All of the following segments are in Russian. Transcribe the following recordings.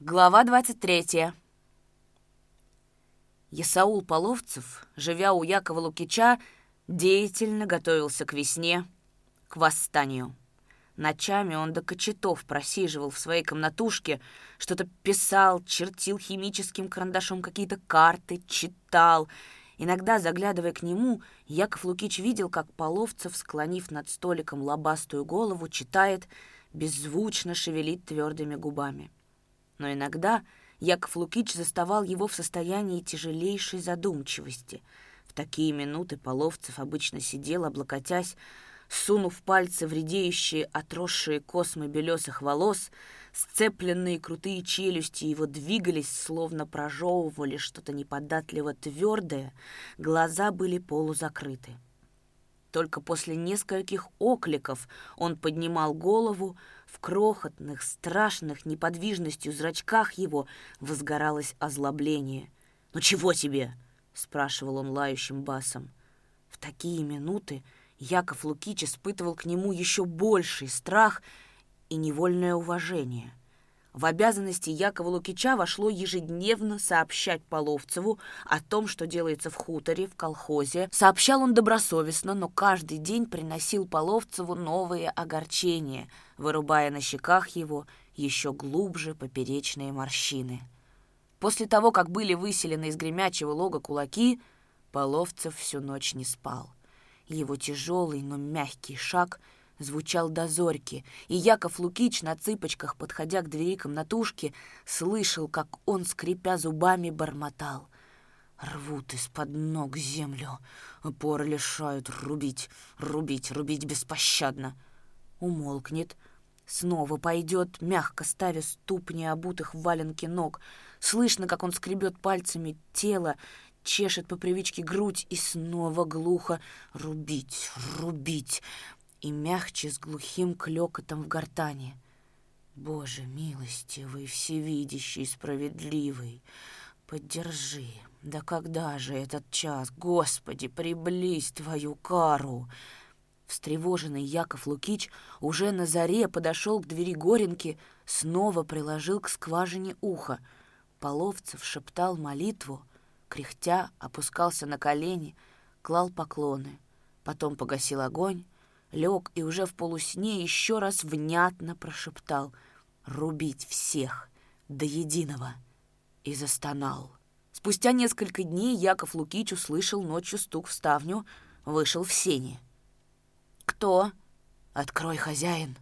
Глава 23. Есаул Половцев, живя у Якова Лукича, деятельно готовился к весне, к восстанию. Ночами он до кочетов просиживал в своей комнатушке, что-то писал, чертил химическим карандашом какие-то карты, читал. Иногда, заглядывая к нему, Яков Лукич видел, как Половцев, склонив над столиком лобастую голову, читает, беззвучно шевелит твердыми губами. Но иногда Яков Лукич заставал его в состоянии тяжелейшей задумчивости. В такие минуты Половцев обычно сидел, облокотясь, сунув пальцы в редеющие, отросшие космы белесых волос, сцепленные крутые челюсти его двигались, словно прожевывали что-то неподатливо твердое, глаза были полузакрыты. Только после нескольких окликов он поднимал голову, в крохотных, страшных, неподвижностью зрачках его возгоралось озлобление. «Ну чего тебе?» — спрашивал он лающим басом. В такие минуты Яков Лукич испытывал к нему еще больший страх и невольное уважение. В обязанности Якова Лукича вошло ежедневно сообщать Половцеву о том, что делается в хуторе, в колхозе. Сообщал он добросовестно, но каждый день приносил Половцеву новые огорчения, вырубая на щеках его еще глубже поперечные морщины. После того, как были выселены из Гремячего Лога кулаки, Половцев всю ночь не спал. Его тяжелый, но мягкий шаг звучал до зорьки, и Яков Лукич на цыпочках, подходя к двери комнатушки, слышал, как он, скрипя зубами, бормотал. «Рвут из-под ног землю, упор лишают рубить, рубить, рубить беспощадно». Умолкнет, снова пойдет, мягко ставя ступни обутых в валенки ног. Слышно, как он скребет пальцами тело, чешет по привычке грудь и снова глухо «рубить, рубить» и мягче с глухим клёкотом в гортани. «Боже милостивый, всевидящий, справедливый, поддержи! Да когда же этот час? Господи, приблизь твою кару!» Встревоженный Яков Лукич уже на заре подошел к двери горенки, снова приложил к скважине ухо. Половцев шептал молитву, кряхтя, опускался на колени, клал поклоны. Потом погасил огонь, лег и уже в полусне еще раз внятно прошептал «Рубить всех до единого!» и застонал. Спустя несколько дней Яков Лукич услышал ночью стук в ставню, вышел в сени. «Кто?» «Открой, хозяин!»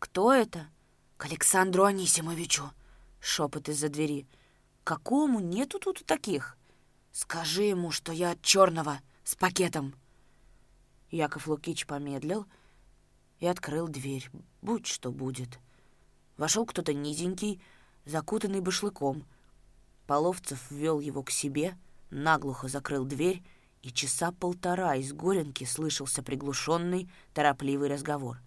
«Кто это?» «К Александру Анисимовичу!» Шепот из-за двери. «Какому? Нету тут таких!» «Скажи ему, что я от черного с пакетом!» Яков Лукич помедлил и открыл дверь. Будь что будет. Вошел кто-то низенький, закутанный башлыком. Половцев ввел его к себе, наглухо закрыл дверь, и часа полтора из горенки слышался приглушенный, торопливый разговор.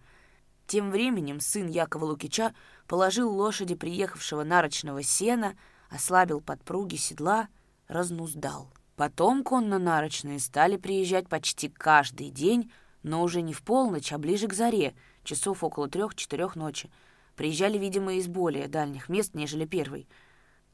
Тем временем сын Якова Лукича положил лошади приехавшего нарочного сена, ослабил подпруги седла, разнуздал. Потом конно-нарочные стали приезжать почти каждый день, но уже не в полночь, а ближе к заре, часов около 3-4 ночи. Приезжали, видимо, из более дальних мест, нежели первый.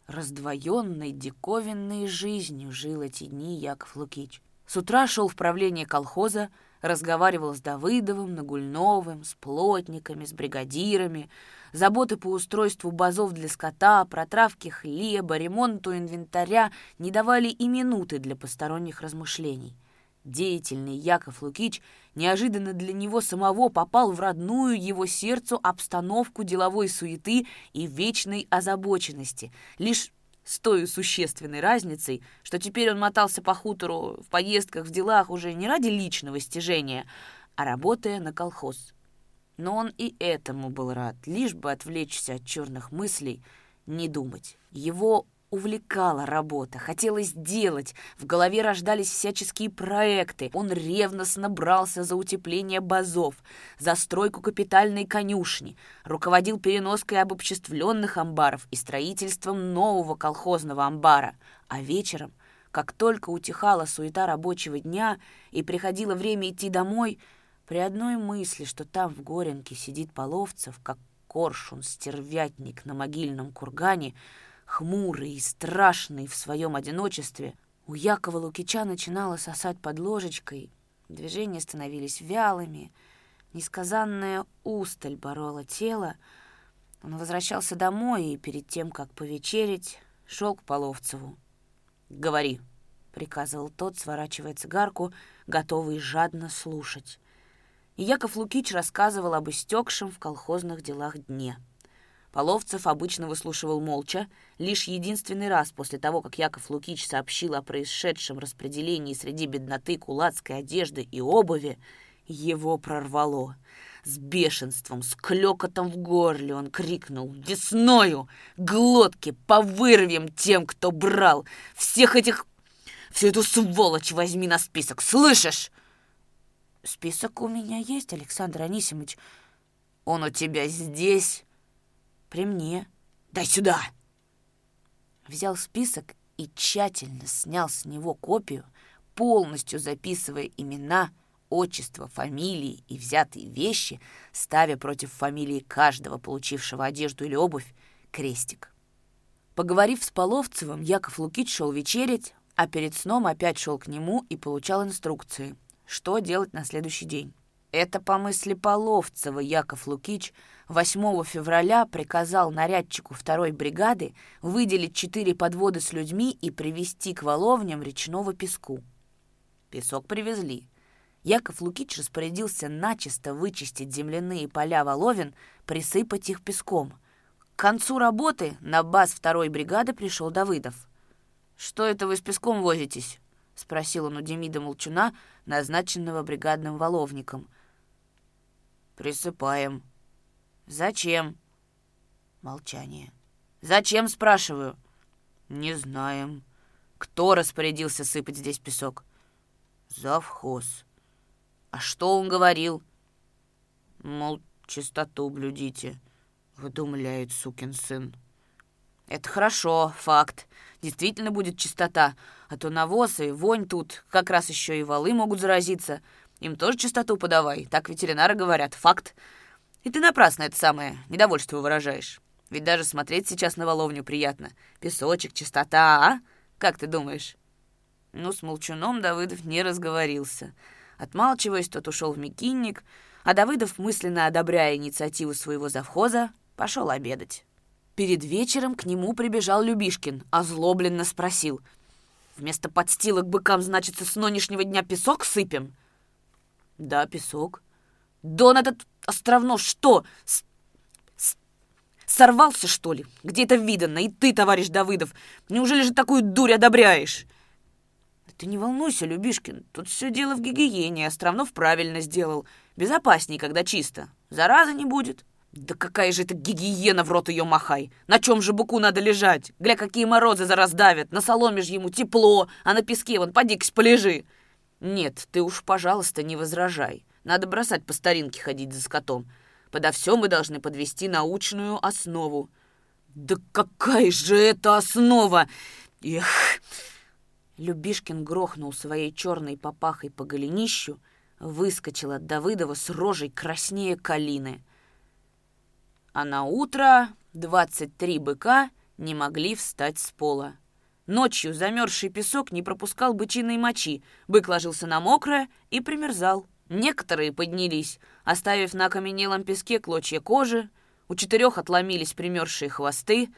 Раздвоенной, диковинной жизнью жил эти дни Яков Лукич. С утра шел в правление колхоза, разговаривал с Давыдовым, Нагульновым, с плотниками, с бригадирами. Заботы по устройству базов для скота, протравке хлеба, ремонту инвентаря не давали и минуты для посторонних размышлений. Деятельный Яков Лукич неожиданно для него самого попал в родную его сердцу обстановку деловой суеты и вечной озабоченности, лишь с той существенной разницей, что теперь он мотался по хутору в поездках, в делах уже не ради личного стяжения, а работая на колхоз. Но он и этому был рад, лишь бы отвлечься от черных мыслей, не думать. Его увлекала работа, хотелось делать, в голове рождались всяческие проекты. Он ревностно брался за утепление базов, за стройку капитальной конюшни, руководил переноской обобществленных амбаров и строительством нового колхозного амбара. А вечером, как только утихала суета рабочего дня и приходило время идти домой, при одной мысли, что там в горенке сидит Половцев, как коршун, стервятник на могильном кургане, хмурый и страшный в своем одиночестве, у Якова Лукича начинало сосать под ложечкой, движения становились вялыми, несказанная усталь борола тело. Он возвращался домой и перед тем, как повечерить, шел к Половцеву. «Говори», — приказывал тот, сворачивая цигарку, готовый жадно слушать. И Яков Лукич рассказывал об истекшем в колхозных делах дне. Половцев обычно выслушивал молча. Лишь единственный раз после того, как Яков Лукич сообщил о происшедшем распределении среди бедноты кулацкой одежды и обуви, его прорвало. С бешенством, с клёкотом в горле он крикнул: «Десною! Глотки повырвем тем, кто брал! Всех этих... Всю эту сволочь возьми на список! Слышишь?» «Список у меня есть, Александр Анисимович». «Он у тебя здесь?» «При мне». «Дай сюда!» Взял список и тщательно снял с него копию, полностью записывая имена, отчество, фамилии и взятые вещи, ставя против фамилии каждого, получившего одежду или обувь, крестик. Поговорив с Половцевым, Яков Лукич шел вечерить, а перед сном опять шел к нему и получал инструкции, что делать на следующий день. Это, по мысли Половцева, Яков Лукич 8 февраля приказал нарядчику 2-й бригады выделить 4 подвода с людьми и привезти к валовням речного песку. Песок привезли. Яков Лукич распорядился начисто вычистить земляные поля воловин, присыпать их песком. К концу работы на баз 2-й бригады пришел Давыдов. «Что это вы с песком возитесь?» — спросил он у Демида Молчуна, назначенного бригадным воловником. «Присыпаем». «Зачем?» Молчание. «Зачем, спрашиваю?» «Не знаем». «Кто распорядился сыпать здесь песок?» «Завхоз». «А что он говорил?» «Мол, чистоту блюдите», — выдумляет сукин сын. «Это хорошо, факт. Действительно будет чистота. А то навоз и вонь тут. Как раз еще и валы могут заразиться. Им тоже чистоту подавай. Так ветеринары говорят. Факт. И ты напрасно это самое недовольство выражаешь. Ведь даже смотреть сейчас на воловню приятно. Песочек, чистота, а? Как ты думаешь?» Но с Молчуном Давыдов не разговорился. Отмалчиваясь, тот ушел в мекинник, а Давыдов, мысленно одобряя инициативу своего завхоза, пошел обедать. Перед вечером к нему прибежал Любишкин, озлобленно спросил: «Вместо подстилок быкам, значит, с нынешнего дня песок сыпем?» «Да, песок». «Да он этот Островнов что, сорвался, что ли? Где это видано? И ты, товарищ Давыдов, неужели же такую дурь одобряешь?» «Ты не волнуйся, Любишкин, тут все дело в гигиене, Островнов правильно сделал. Безопасней, когда чисто. Заразы не будет». «Да какая же это гигиена, в рот ее махай! На чем же быку надо лежать? Гля, какие морозы зараздавят! На соломе же ему тепло, а на песке вон поди-кась полежи!» «Нет, ты уж, пожалуйста, не возражай. Надо бросать по старинке ходить за скотом. Подо все мы должны подвести научную основу». «Да какая же это основа! Эх!» Любишкин грохнул своей черной папахой по голенищу, выскочил от Давыдова с рожей краснее калины. А на утро 23 быка не могли встать с пола. Ночью замерзший песок не пропускал бычиной мочи. Бык ложился на мокрое и примерзал. Некоторые поднялись, оставив на окаменелом песке клочья кожи. У 4 отломились примерзшие хвосты.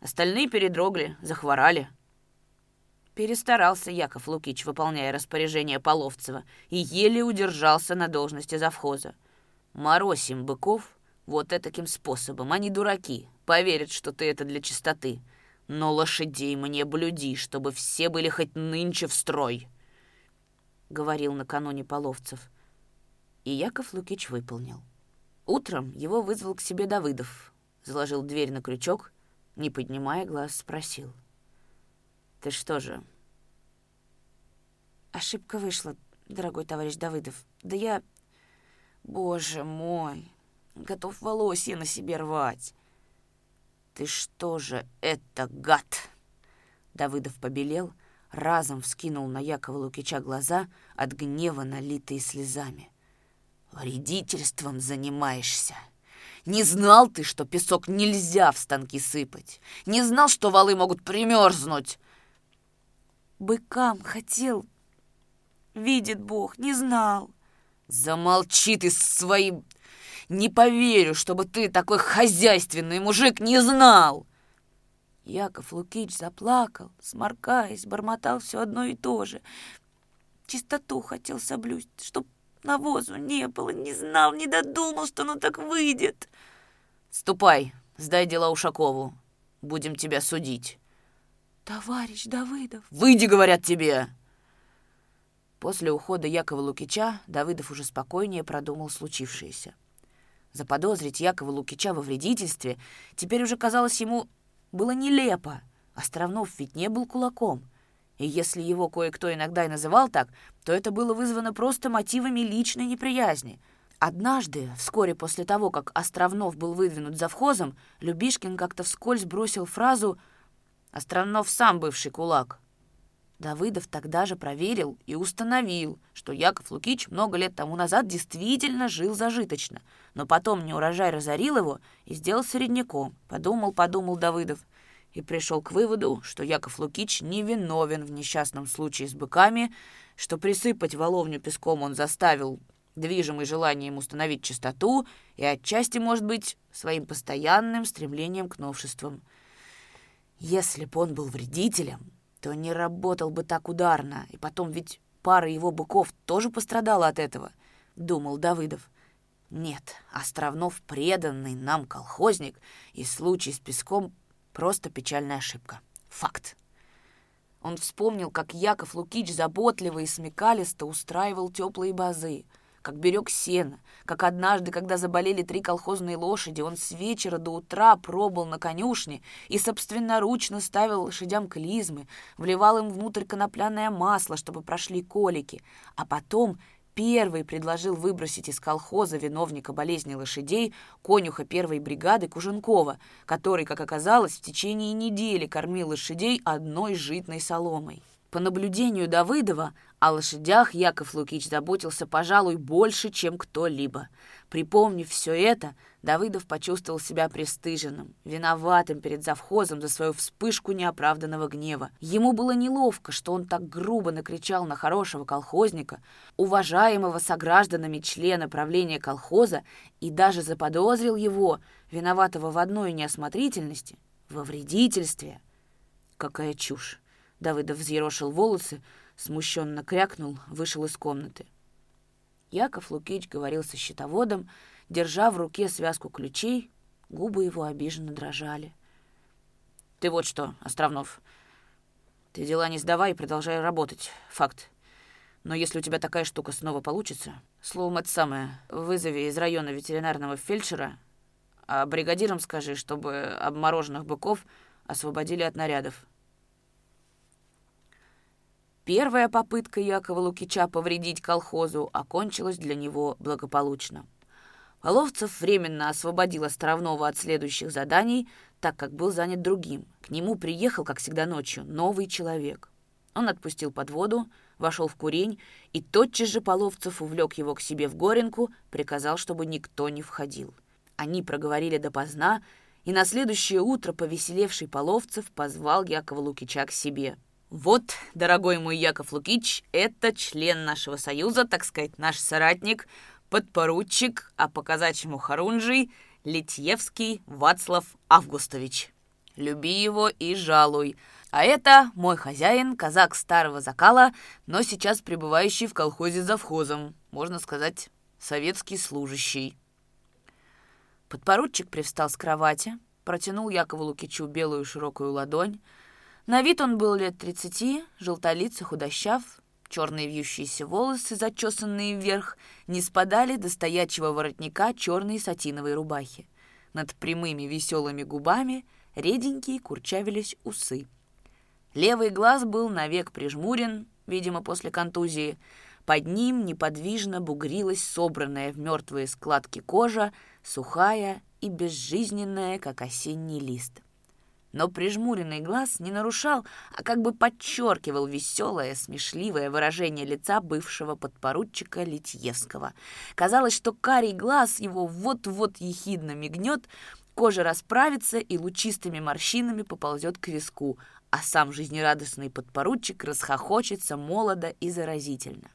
Остальные передрогли, захворали. Перестарался Яков Лукич, выполняя распоряжение Половцева, и еле удержался на должности завхоза. «Моросим быков вот этаким способом. Они дураки, поверят, что ты это для чистоты. Но лошадей мне блюди, чтобы все были хоть нынче в строй», — говорил накануне Половцев. И Яков Лукич выполнил. Утром его вызвал к себе Давыдов, заложил дверь на крючок, не поднимая глаз, спросил: «Ты что же?» «Ошибка вышла, дорогой товарищ Давыдов. Да я, боже мой, готов волосья на себе рвать». «Ты что же это, гад?» Давыдов побелел, разом вскинул на Якова Лукича глаза, от гнева налитые слезами. «Вредительством занимаешься. Не знал ты, что песок нельзя в станки сыпать? Не знал, что валы могут примерзнуть? Быкам хотел. Видит Бог, не знал. Замолчи ты своим. Не поверю, чтобы ты, такой хозяйственный мужик, не знал. Яков Лукич заплакал, сморкаясь, бормотал все одно и то же. Чистоту хотел соблюсть, чтоб навозу не было, не знал, не додумал, что оно так выйдет. Ступай, сдай дела Ушакову, будем тебя судить. Товарищ Давыдов. Выйди, говорят тебе. После ухода Якова Лукича Давыдов уже спокойнее продумал случившееся. Заподозрить Якова Лукича во вредительстве теперь уже казалось ему было нелепо. Островнов ведь не был кулаком. И если его кое-кто иногда и называл так, то это было вызвано просто мотивами личной неприязни. Однажды, вскоре после того, как Островнов был выдвинут завхозом, Любишкин как-то вскользь бросил фразу «Островнов сам бывший кулак». Давыдов тогда же проверил и установил, что Яков Лукич много лет тому назад действительно жил зажиточно, но потом неурожай разорил его и сделал середняком. Подумал Давыдов и пришел к выводу, что Яков Лукич невиновен в несчастном случае с быками, что присыпать воловню песком он заставил, движимый желанием установить чистоту и отчасти, может быть, своим постоянным стремлением к новшествам. Если бы он был вредителем, то не работал бы так ударно, и потом ведь пара его быков тоже пострадала от этого, думал Давыдов. Нет, Островнов преданный нам колхозник, и случай с песком просто печальная ошибка. Факт. Он вспомнил, как Яков Лукич заботливо и смекалисто устраивал теплые базы, как берег сено, как однажды, когда заболели 3 колхозные лошади, он с вечера до утра пробыл на конюшне и собственноручно ставил лошадям клизмы, вливал им внутрь конопляное масло, чтобы прошли колики, а потом первый предложил выбросить из колхоза виновника болезни лошадей, конюха 1-й бригады Куженкова, который, как оказалось, в течение недели кормил лошадей одной житной соломой. По наблюдению Давыдова, о лошадях Яков Лукич заботился, пожалуй, больше, чем кто-либо. Припомнив все это, Давыдов почувствовал себя пристыженным, виноватым перед завхозом за свою вспышку неоправданного гнева. Ему было неловко, что он так грубо накричал на хорошего колхозника, уважаемого согражданами члена правления колхоза, и даже заподозрил его, виноватого в одной неосмотрительности, во вредительстве. Какая чушь! Давыдов взъерошил волосы, смущенно крякнул, вышел из комнаты. Яков Лукич говорил со счетоводом, держа в руке связку ключей, губы его обиженно дрожали. «Ты вот что, Островнов, ты дела не сдавай и продолжай работать, факт. Но если у тебя такая штука снова получится, словом, это самое, вызови из района ветеринарного фельдшера, а бригадирам скажи, чтобы обмороженных быков освободили от нарядов». Первая попытка Якова Лукича повредить колхозу окончилась для него благополучно. Половцев временно освободил Островного от следующих заданий, так как был занят другим. К нему приехал, как всегда ночью, новый человек. Он отпустил под воду, вошел в курень, и тотчас же Половцев увлек его к себе в горенку, приказал, чтобы никто не входил. Они проговорили допоздна, и на следующее утро повеселевший Половцев позвал Якова Лукича к себе. «Вот, дорогой мой Яков Лукич, это член нашего союза, так сказать, наш соратник, подпоручик, а по казачьему хорунжий, Лятьевский Вацлав Августович. Люби его и жалуй. А это мой хозяин, казак старого закала, но сейчас пребывающий в колхозе завхозом, можно сказать, советский служащий». Подпоручик привстал с кровати, протянул Якову Лукичу белую широкую ладонь. На вид он был лет 30, желтолицый, худощав, черные вьющиеся волосы, зачесанные вверх, не спадали до стоячего воротника черной сатиновой рубахи. Над прямыми веселыми губами реденькие курчавились усы. Левый глаз был навек прижмурен, видимо, после контузии. Под ним неподвижно бугрилась собранная в мертвые складки кожа, сухая и безжизненная, как осенний лист. но прижмуренный глаз не нарушал, а как бы подчеркивал веселое, смешливое выражение лица бывшего подпоручика Лятьевского. Казалось, что карий глаз его вот-вот ехидно мигнет, кожа расправится и лучистыми морщинами поползет к виску, а сам жизнерадостный подпоручик расхохочется молодо и заразительно.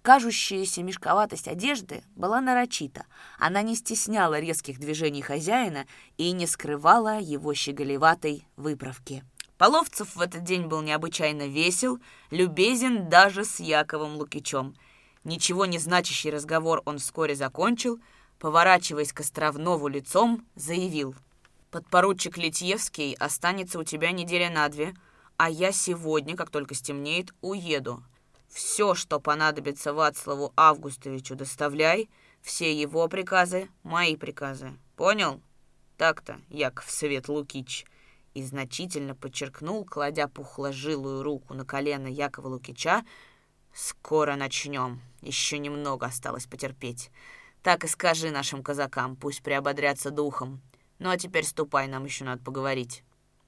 Кажущаяся мешковатость одежды была нарочита. Она не стесняла резких движений хозяина и не скрывала его щеголеватой выправки. Половцев в этот день был необычайно весел, любезен даже с Яковом Лукичем. Ничего не значащий разговор он вскоре закончил, поворачиваясь к Островнову лицом, заявил: «Подпоручик Лятьевский останется у тебя недели на две, а я сегодня, как только стемнеет, уеду. Все, что понадобится Вацлаву Августовичу, доставляй. Все его приказы — мои приказы. Понял? Так-то, Яков Свет Лукич». И значительно подчеркнул, кладя пухложилую руку на колено Якова Лукича: «Скоро начнем. Еще немного осталось потерпеть. Так и скажи нашим казакам, пусть приободрятся духом. Ну а теперь ступай, нам еще надо поговорить».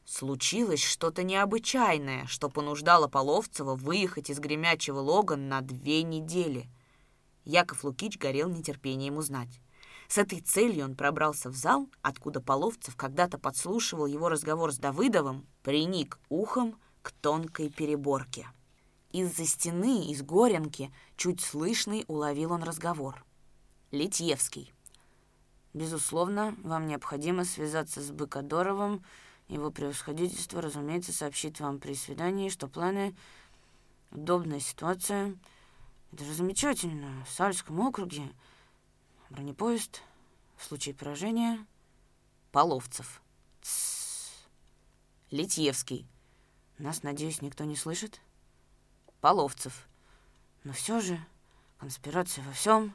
Случилось что-то необычайное, что понуждало Половцева выехать из Гремячего Лога на 2 недели. Яков Лукич горел нетерпением узнать. С этой целью он пробрался в зал, откуда Половцев когда-то подслушивал его разговор с Давыдовым, приник ухом к тонкой переборке. Из-за стены, из горенки, чуть слышный уловил он разговор. Лятьевский: «Безусловно, вам необходимо связаться с Быкадоровым. Его превосходительство, разумеется, сообщит вам при свидании, что планы... Удобная ситуация. Это же замечательно. В Сальском округе. Бронепоезд. В случае поражения...» Половцев: «Тссс». Лятьевский: «Нас, надеюсь, никто не слышит?» Половцев: «Но все же. Конспирация во всем».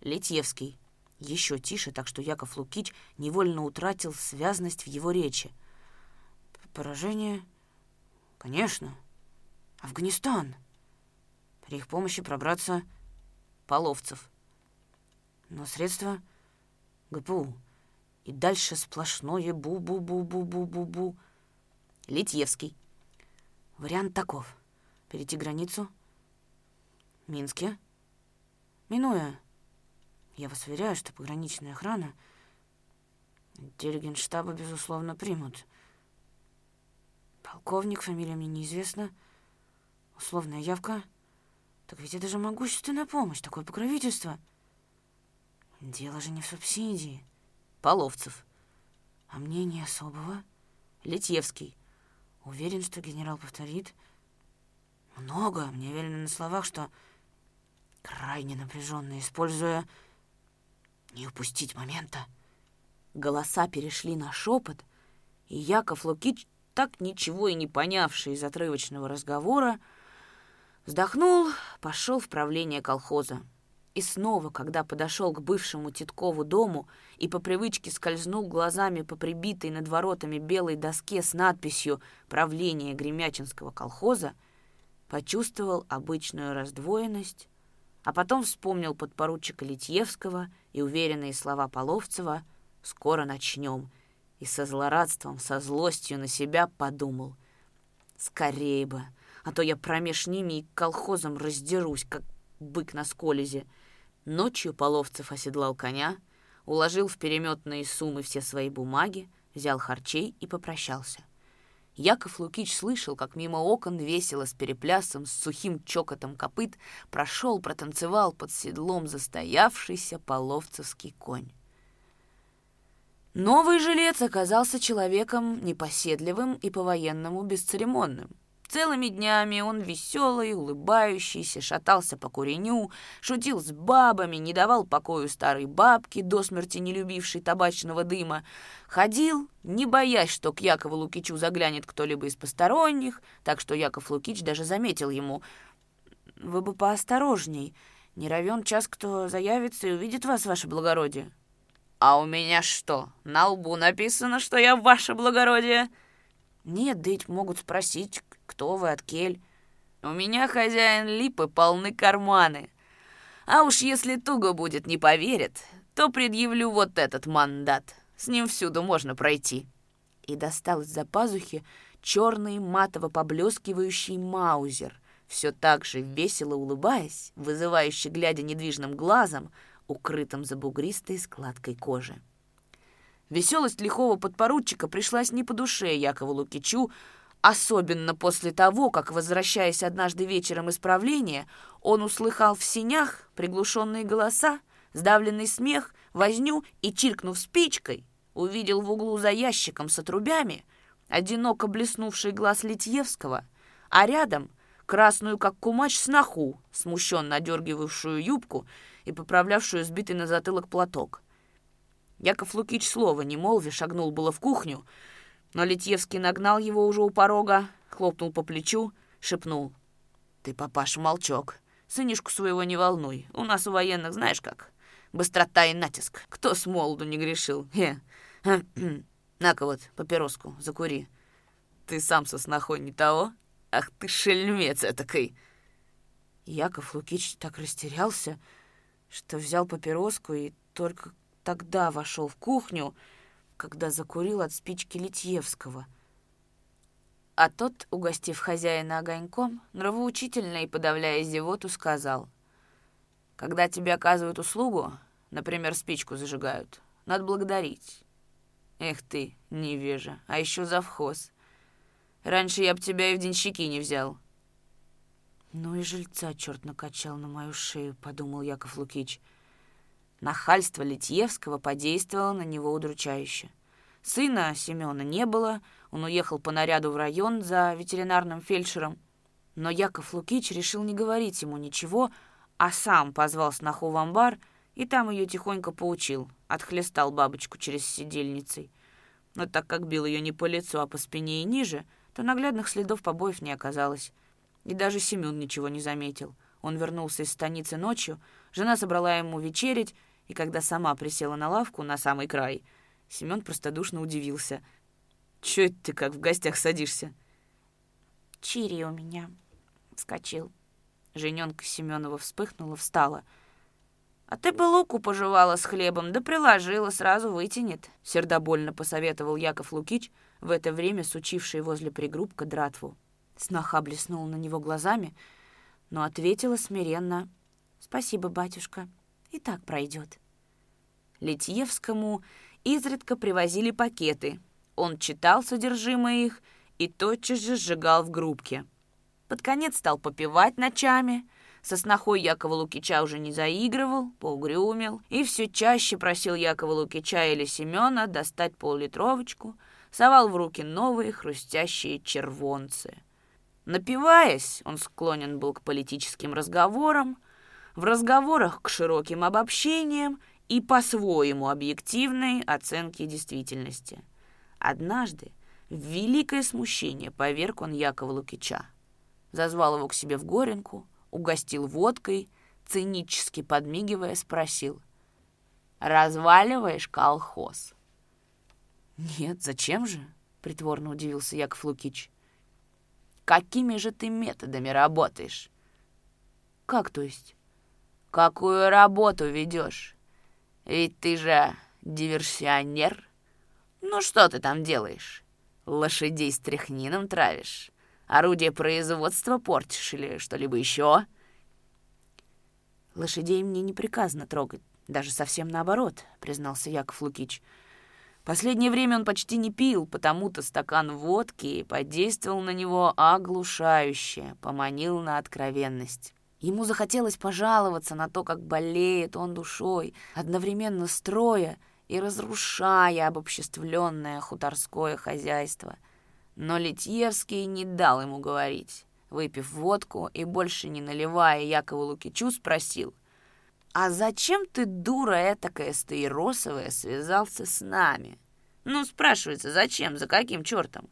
Лятьевский: еще тише, так что Яков Лукич невольно утратил связность в его речи. «Поражение? Конечно. Афганистан. При их помощи пробраться...» Половцев: «Но средства ГПУ. И дальше сплошное бу-бу-бу-бу-бу-бу-бу». Лятьевский: «Вариант таков. Перейти границу. Минске. Минуя... Я вас уверяю, что пограничная охрана диригенштаба, безусловно, примут. Полковник, фамилия мне неизвестна. Условная явка. Так ведь это же могущественная помощь, такое покровительство. Дело же не в субсидии». Половцев: «А мнение особого?» Лятьевский: «Уверен, что генерал повторит. Много. Мне велено на словах, что крайне напряженно, используя... не упустить момента». Голоса перешли на шепот, и Яков Лукич, так ничего и не понявший из отрывочного разговора, вздохнул, пошел в правление колхоза. И снова, когда подошел к бывшему Титкову дому и по привычке скользнул глазами по прибитой над воротами белой доске с надписью «Правление Гремячинского колхоза», почувствовал обычную раздвоенность, а потом вспомнил подпоручика Лятьевского и уверенные слова Половцева «Скоро начнем», и со злорадством, со злостью на себя подумал: «Скорее бы, а то я промеж ними и колхозом раздерусь, как бык на сколизе». Ночью Половцев оседлал коня, уложил в переметные суммы все свои бумаги, взял харчей и попрощался. Яков Лукич слышал, как мимо окон весело с переплясом, с сухим чокотом копыт прошел, протанцевал под седлом застоявшийся половцевский конь. Новый жилец оказался человеком непоседливым и по-военному бесцеремонным. Целыми днями он веселый, улыбающийся, шатался по куреню, шутил с бабами, не давал покою старой бабке, до смерти не любившей табачного дыма. Ходил, не боясь, что к Якову Лукичу заглянет кто-либо из посторонних, так что Яков Лукич даже заметил ему: «Вы бы поосторожней, не ровен час, кто заявится и увидит вас, ваше благородие». «А у меня что, на лбу написано, что я ваше благородие?» «Нет, да ведь могут спросить, кто вы, от кель». «У меня, хозяин, липы полны карманы. А уж если туго будет, не поверят, то предъявлю вот этот мандат. С ним всюду можно пройти». и достал из-за пазухи черный матово-поблескивающий маузер. Все так же весело улыбаясь, вызывающе глядя недвижным глазом, укрытым за бугристой складкой кожи. Веселость лихого подпоручика пришлась не по душе Якову Лукичу, особенно после того, как, возвращаясь однажды вечером из правления, он услыхал в сенях приглушенные голоса, сдавленный смех, возню и, чиркнув спичкой, увидел в углу за ящиком с отрубями одиноко блеснувший глаз Лятьевского, а рядом красную, как кумач, сноху, смущенно одергивавшую юбку и поправлявшую сбитый на затылок платок. Яков Лукич слова не молвя шагнул было в кухню, но Лятьевский нагнал его уже у порога, хлопнул по плечу, шепнул: «Ты, папаша, молчок. Сынишку своего не волнуй. У нас у военных знаешь как. Быстрота и натиск. Кто с молоду не грешил? На-ка вот, папироску, закури. Ты сам со снохой не того? Ах ты шельмец этакой!» Яков Лукич так растерялся, что взял папироску и только тогда вошел в кухню, когда закурил от спички Лятьевского. А тот, угостив хозяина огоньком, нравоучительно и подавляя зевоту, сказал: «Когда тебе оказывают услугу, например, спичку зажигают, надо благодарить. Эх ты, невежа, а еще завхоз. Раньше я б тебя и в денщики не взял». «Ну и жильца черт накачал на мою шею», — подумал Яков Лукич. Нахальство Лятьевского подействовало на него удручающе. Сына Семёна не было, он уехал по наряду в район за ветеринарным фельдшером. Но Яков Лукич решил не говорить ему ничего, а сам позвал сноху в амбар и там ее тихонько поучил, отхлестал бабочку через сидельницей. Но так как бил ее не по лицу, а по спине и ниже, то наглядных следов побоев не оказалось. И даже Семён ничего не заметил. Он вернулся из станицы ночью, жена собрала ему вечерить, и когда сама присела на лавку на самый край, Семён простодушно удивился: «Чё это ты как в гостях садишься?» «Чири у меня вскочил». Женёнка Семёнова вспыхнула, встала. «А ты бы луку пожевала с хлебом, да приложила, сразу вытянет», — сердобольно посоветовал Яков Лукич, в это время сучивший возле пригрубка дратву. Сноха блеснула на него глазами, но ответила смиренно: «Спасибо, батюшка, и так пройдет». Лятьевскому изредка привозили пакеты. Он читал содержимое их и тотчас же сжигал в грубке. Под конец стал попивать ночами. Со снохой Якова Лукича уже не заигрывал, поугрюмил. И все чаще просил Якова Лукича или Семена достать поллитровочку, совал в руки новые хрустящие червонцы. Напиваясь, он склонен был к политическим разговорам, в разговорах к широким обобщениям и по-своему объективной оценке действительности. Однажды в великое смущение поверг он Якова Лукича. Зазвал его к себе в горенку, угостил водкой, цинически подмигивая спросил: «Разваливаешь колхоз?» «Нет, зачем же?» — притворно удивился Яков Лукич. «Какими же ты методами работаешь?» «Как, то есть?» «Какую работу ведешь? Ведь ты же диверсионер. Ну что ты там делаешь? Лошадей стряхнином травишь? Орудие производства портишь или что-либо еще?» «Лошадей мне не приказано трогать, даже совсем наоборот», — признался Яков Лукич. Последнее время он почти не пил, потому-то стакан водки подействовал на него оглушающе, поманил на откровенность. Ему захотелось пожаловаться на то, как болеет он душой, одновременно строя и разрушая обобществленное хуторское хозяйство. Но Лятьевский не дал ему говорить. Выпив водку и больше не наливая, Якову Лукичу спросил: «А зачем ты, дура этакая стаиросовая, связался с нами?» «Ну, спрашивается, зачем, за каким чертом?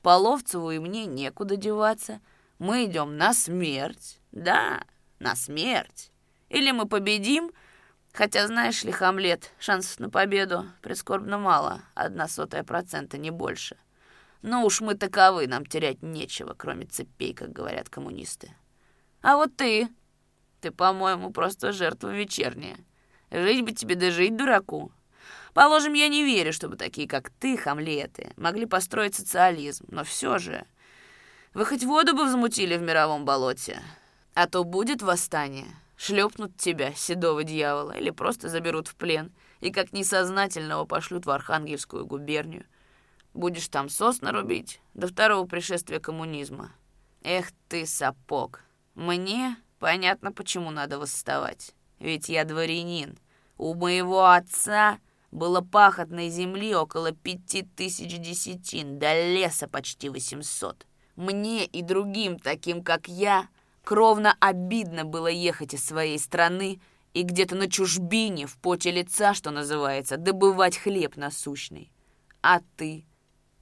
Половцеву и мне некуда деваться. Мы идем на смерть. Да, на смерть. Или мы победим, хотя, знаешь ли, Хамлет, шансов на победу прискорбно мало, 0,01%, не больше. Но уж мы таковы, нам терять нечего, кроме цепей, как говорят коммунисты. А вот ты, по-моему, просто жертва вечерняя. Жить бы тебе дожить, дураку. Положим, я не верю, чтобы такие, как ты, хамлеты, могли построить социализм. Но все же, вы хоть воду бы взмутили в мировом болоте, а то будет восстание. Шлепнут тебя, седого дьявола, или просто заберут в плен и как несознательного пошлют в Архангельскую губернию. Будешь там сосна рубить до второго пришествия коммунизма. Эх ты, сапог! Мне понятно, почему надо восставать. Ведь я дворянин. У моего отца было пахотной земли около 5000 десятин, до леса почти 800. Мне и другим, таким как я, кровно обидно было ехать из своей страны и где-то на чужбине, в поте лица, что называется, добывать хлеб насущный. А ты?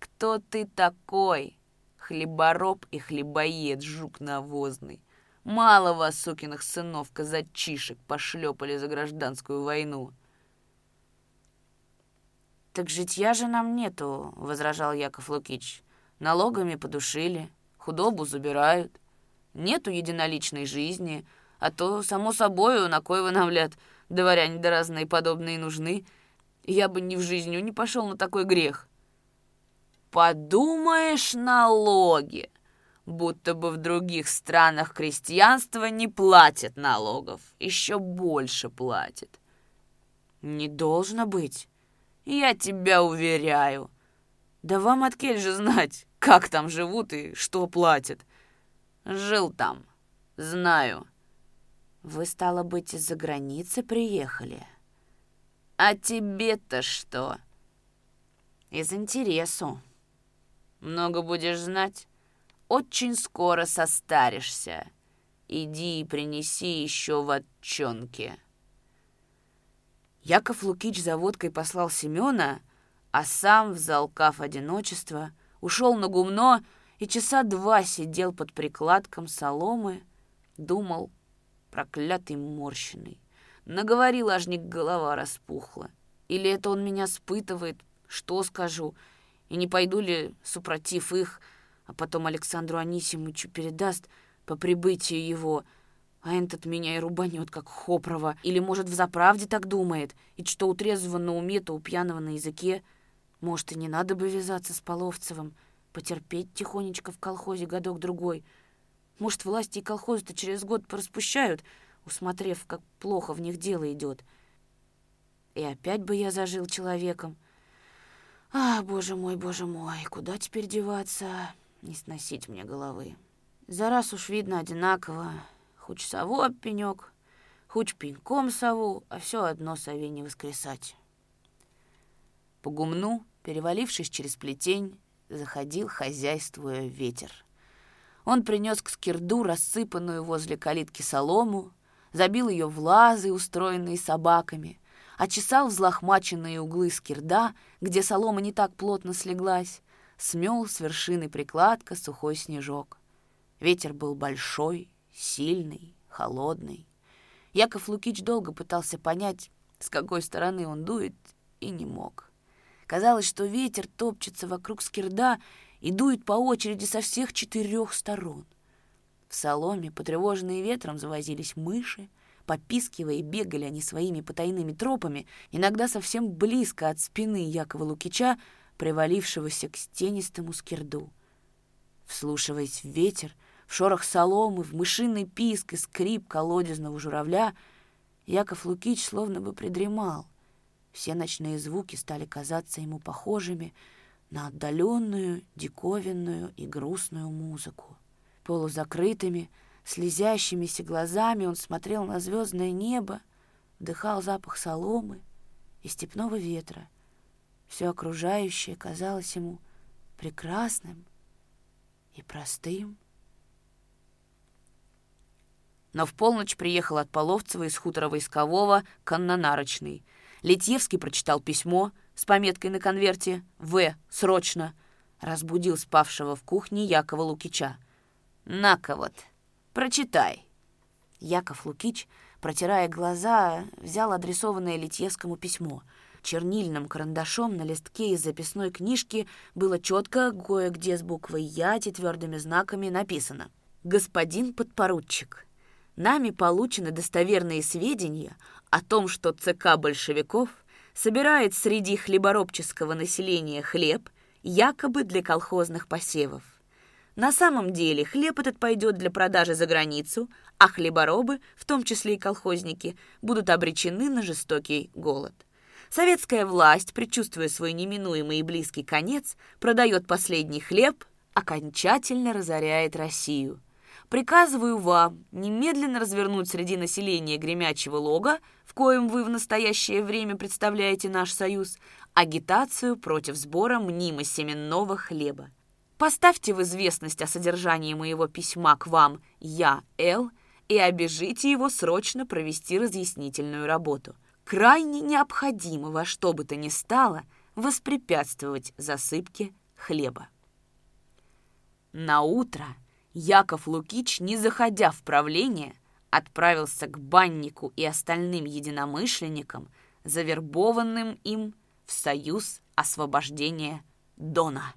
Кто ты такой? Хлебороб и хлебоед, жук навозный. Мало вас, сукиных сынов, казачишек, пошлепали за гражданскую войну. «Так житья же нам нету», — возражал Яков Лукич. «Налогами подушили, худобу забирают. Нету единоличной жизни, а то, само собою, на кой вы нам, блядь, дворяне да разные подобные нужны. Я бы ни в жизнь не пошел на такой грех». «Подумаешь, налоги! Будто бы в других странах крестьянство не платит налогов, еще больше платит». «Не должно быть, я тебя уверяю. Да вам откель же знать, как там живут и что платят. Жил там, знаю». «Вы, стало быть, из-за границы приехали?» «А тебе-то что?» «Из интересу». «Много будешь знать, очень скоро состаришься. Иди и принеси еще водчонки». Яков Лукич за водкой послал Семена, а сам, взалкав одиночество, ушел на гумно и часа два сидел под прикладком соломы, думал, проклятый морщиной. Наговорил, аж не голова распухла. Или это он меня спытывает, что скажу, и не пойду ли, супротив их, а потом Александру Анисимовичу передаст по прибытию его, а этот меня и рубанет, как хопрово. Или, может, взаправде так думает, и что у трезвого на уме, то у пьяного на языке. Может, и не надо бы вязаться с Половцевым, потерпеть тихонечко в колхозе годок-другой. Может, власти и колхозы-то через год пораспущают, усмотрев, как плохо в них дело идет. И опять бы я зажил человеком. А, боже мой, куда теперь деваться? Не сносить мне головы. За раз уж видно одинаково. Хуч сову об пенёк, хуч пеньком сову, а все одно сове не воскресать. По гумну, перевалившись через плетень, заходил, хозяйствуя, ветер. Он принес к скирду рассыпанную возле калитки солому, забил ее в лазы, устроенные собаками, очесал взлохмаченные углы скирда, где солома не так плотно слеглась, смел с вершины прикладка сухой снежок. Ветер был большой, сильный, холодный. Яков Лукич долго пытался понять, с какой стороны он дует, и не мог. Казалось, что ветер топчется вокруг скирда и дует по очереди со всех 4 сторон. В соломе, потревоженные ветром, завозились мыши. Попискивая и бегали они своими потайными тропами, иногда совсем близко от спины Якова Лукича, привалившегося к стенистому скирду. Вслушиваясь в ветер, в шорох соломы, в мышиный писк и скрип колодезного журавля, Яков Лукич словно бы придремал. Все ночные звуки стали казаться ему похожими на отдаленную, диковинную и грустную музыку. Полузакрытыми, слезящимися глазами он смотрел на звездное небо, вдыхал запах соломы и степного ветра. Все окружающее казалось ему прекрасным и простым. Но в полночь приехал от Половцева из хутора войскового коннонарочный. Лятьевский прочитал письмо с пометкой на конверте «В. Срочно!», разбудил спавшего в кухне Якова Лукича. «На-ка вот! Прочитай!» Яков Лукич, протирая глаза, взял адресованное Лятьевскому письмо. Чернильным карандашом на листке из записной книжки было четко, кое-где с буквой «Ять» и твердыми знаками написано: «Господин подпоручик, нами получены достоверные сведения о том, что ЦК большевиков собирает среди хлеборобческого населения хлеб, якобы для колхозных посевов. На самом деле хлеб этот пойдет для продажи за границу, а хлеборобы, в том числе и колхозники, будут обречены на жестокий голод. Советская власть, предчувствуя свой неминуемый и близкий конец, продает последний хлеб, окончательно разоряет Россию. Приказываю вам немедленно развернуть среди населения Гремячего Лога, в коем вы в настоящее время представляете наш союз, агитацию против сбора мнимо-семенного хлеба. Поставьте в известность о содержании моего письма к вам Я.Л. и обяжите его срочно провести разъяснительную работу. Крайне необходимо во что бы то ни стало воспрепятствовать засыпке хлеба. Наутро Яков Лукич, не заходя в правление, отправился к баннику и остальным единомышленникам, завербованным им в Союз освобождения Дона.